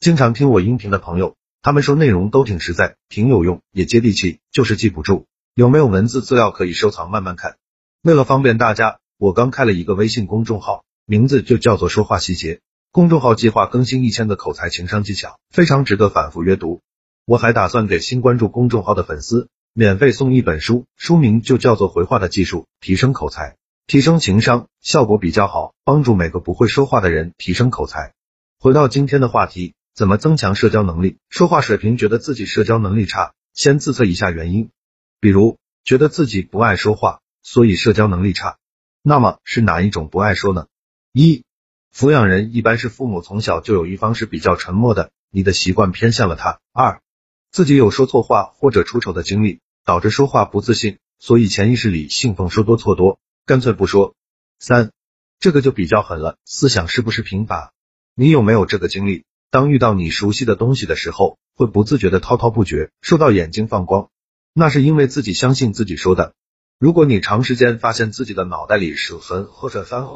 经常听我音频的朋友，他们说内容都挺实在，挺有用，也接地气，就是记不住。有没有文字资料可以收藏慢慢看？为了方便大家，我刚开了一个微信公众号，名字就叫做说话细节。公众号计划更新1000个口才情商技巧，非常值得反复阅读。我还打算给新关注公众号的粉丝免费送一本书，书名就叫做回话的技术，提升口才提升情商，效果比较好，帮助每个不会说话的人提升口才。回到今天的话题，怎么增强社交能力？说话水平觉得自己社交能力差，先自测一下原因。比如觉得自己不爱说话，所以社交能力差。那么是哪一种不爱说呢？一、抚养人一般是父母从小就有一方是比较沉默的，你的习惯偏向了他。二、自己有说错话或者出丑的经历，导致说话不自信，所以潜意识里信奉说多错多，干脆不说。三、这个就比较狠了，思想是不是贫乏？你有没有这个经历？当遇到你熟悉的东西的时候，会不自觉的滔滔不绝，说到眼睛放光，那是因为自己相信自己说的。如果你长时间发现自己的脑袋里是分或者翻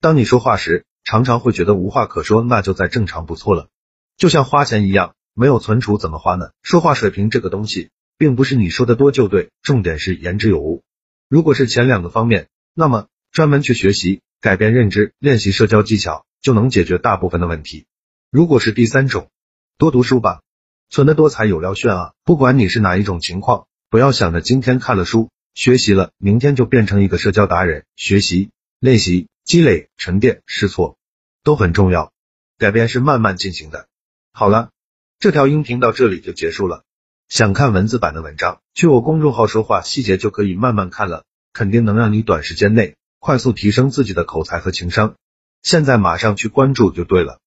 当你说话时常常会觉得无话可说，那就再正常不错了。就像花钱一样，没有存储怎么花呢？说话水平这个东西并不是你说的多就对，重点是言之有物。如果是前两个方面，那么专门去学习改变认知，练习社交技巧，就能解决大部分的问题。如果是第三种，多读书吧，存得多才有料炫啊！不管你是哪一种情况，不要想着今天看了书学习了，明天就变成一个社交达人。学习、练习、积累、沉淀、试错都很重要，改变是慢慢进行的。好了，这条音频到这里就结束了。想看文字版的文章，去我公众号说话细节就可以慢慢看了，肯定能让你短时间内快速提升自己的口才和情商。现在马上去关注就对了。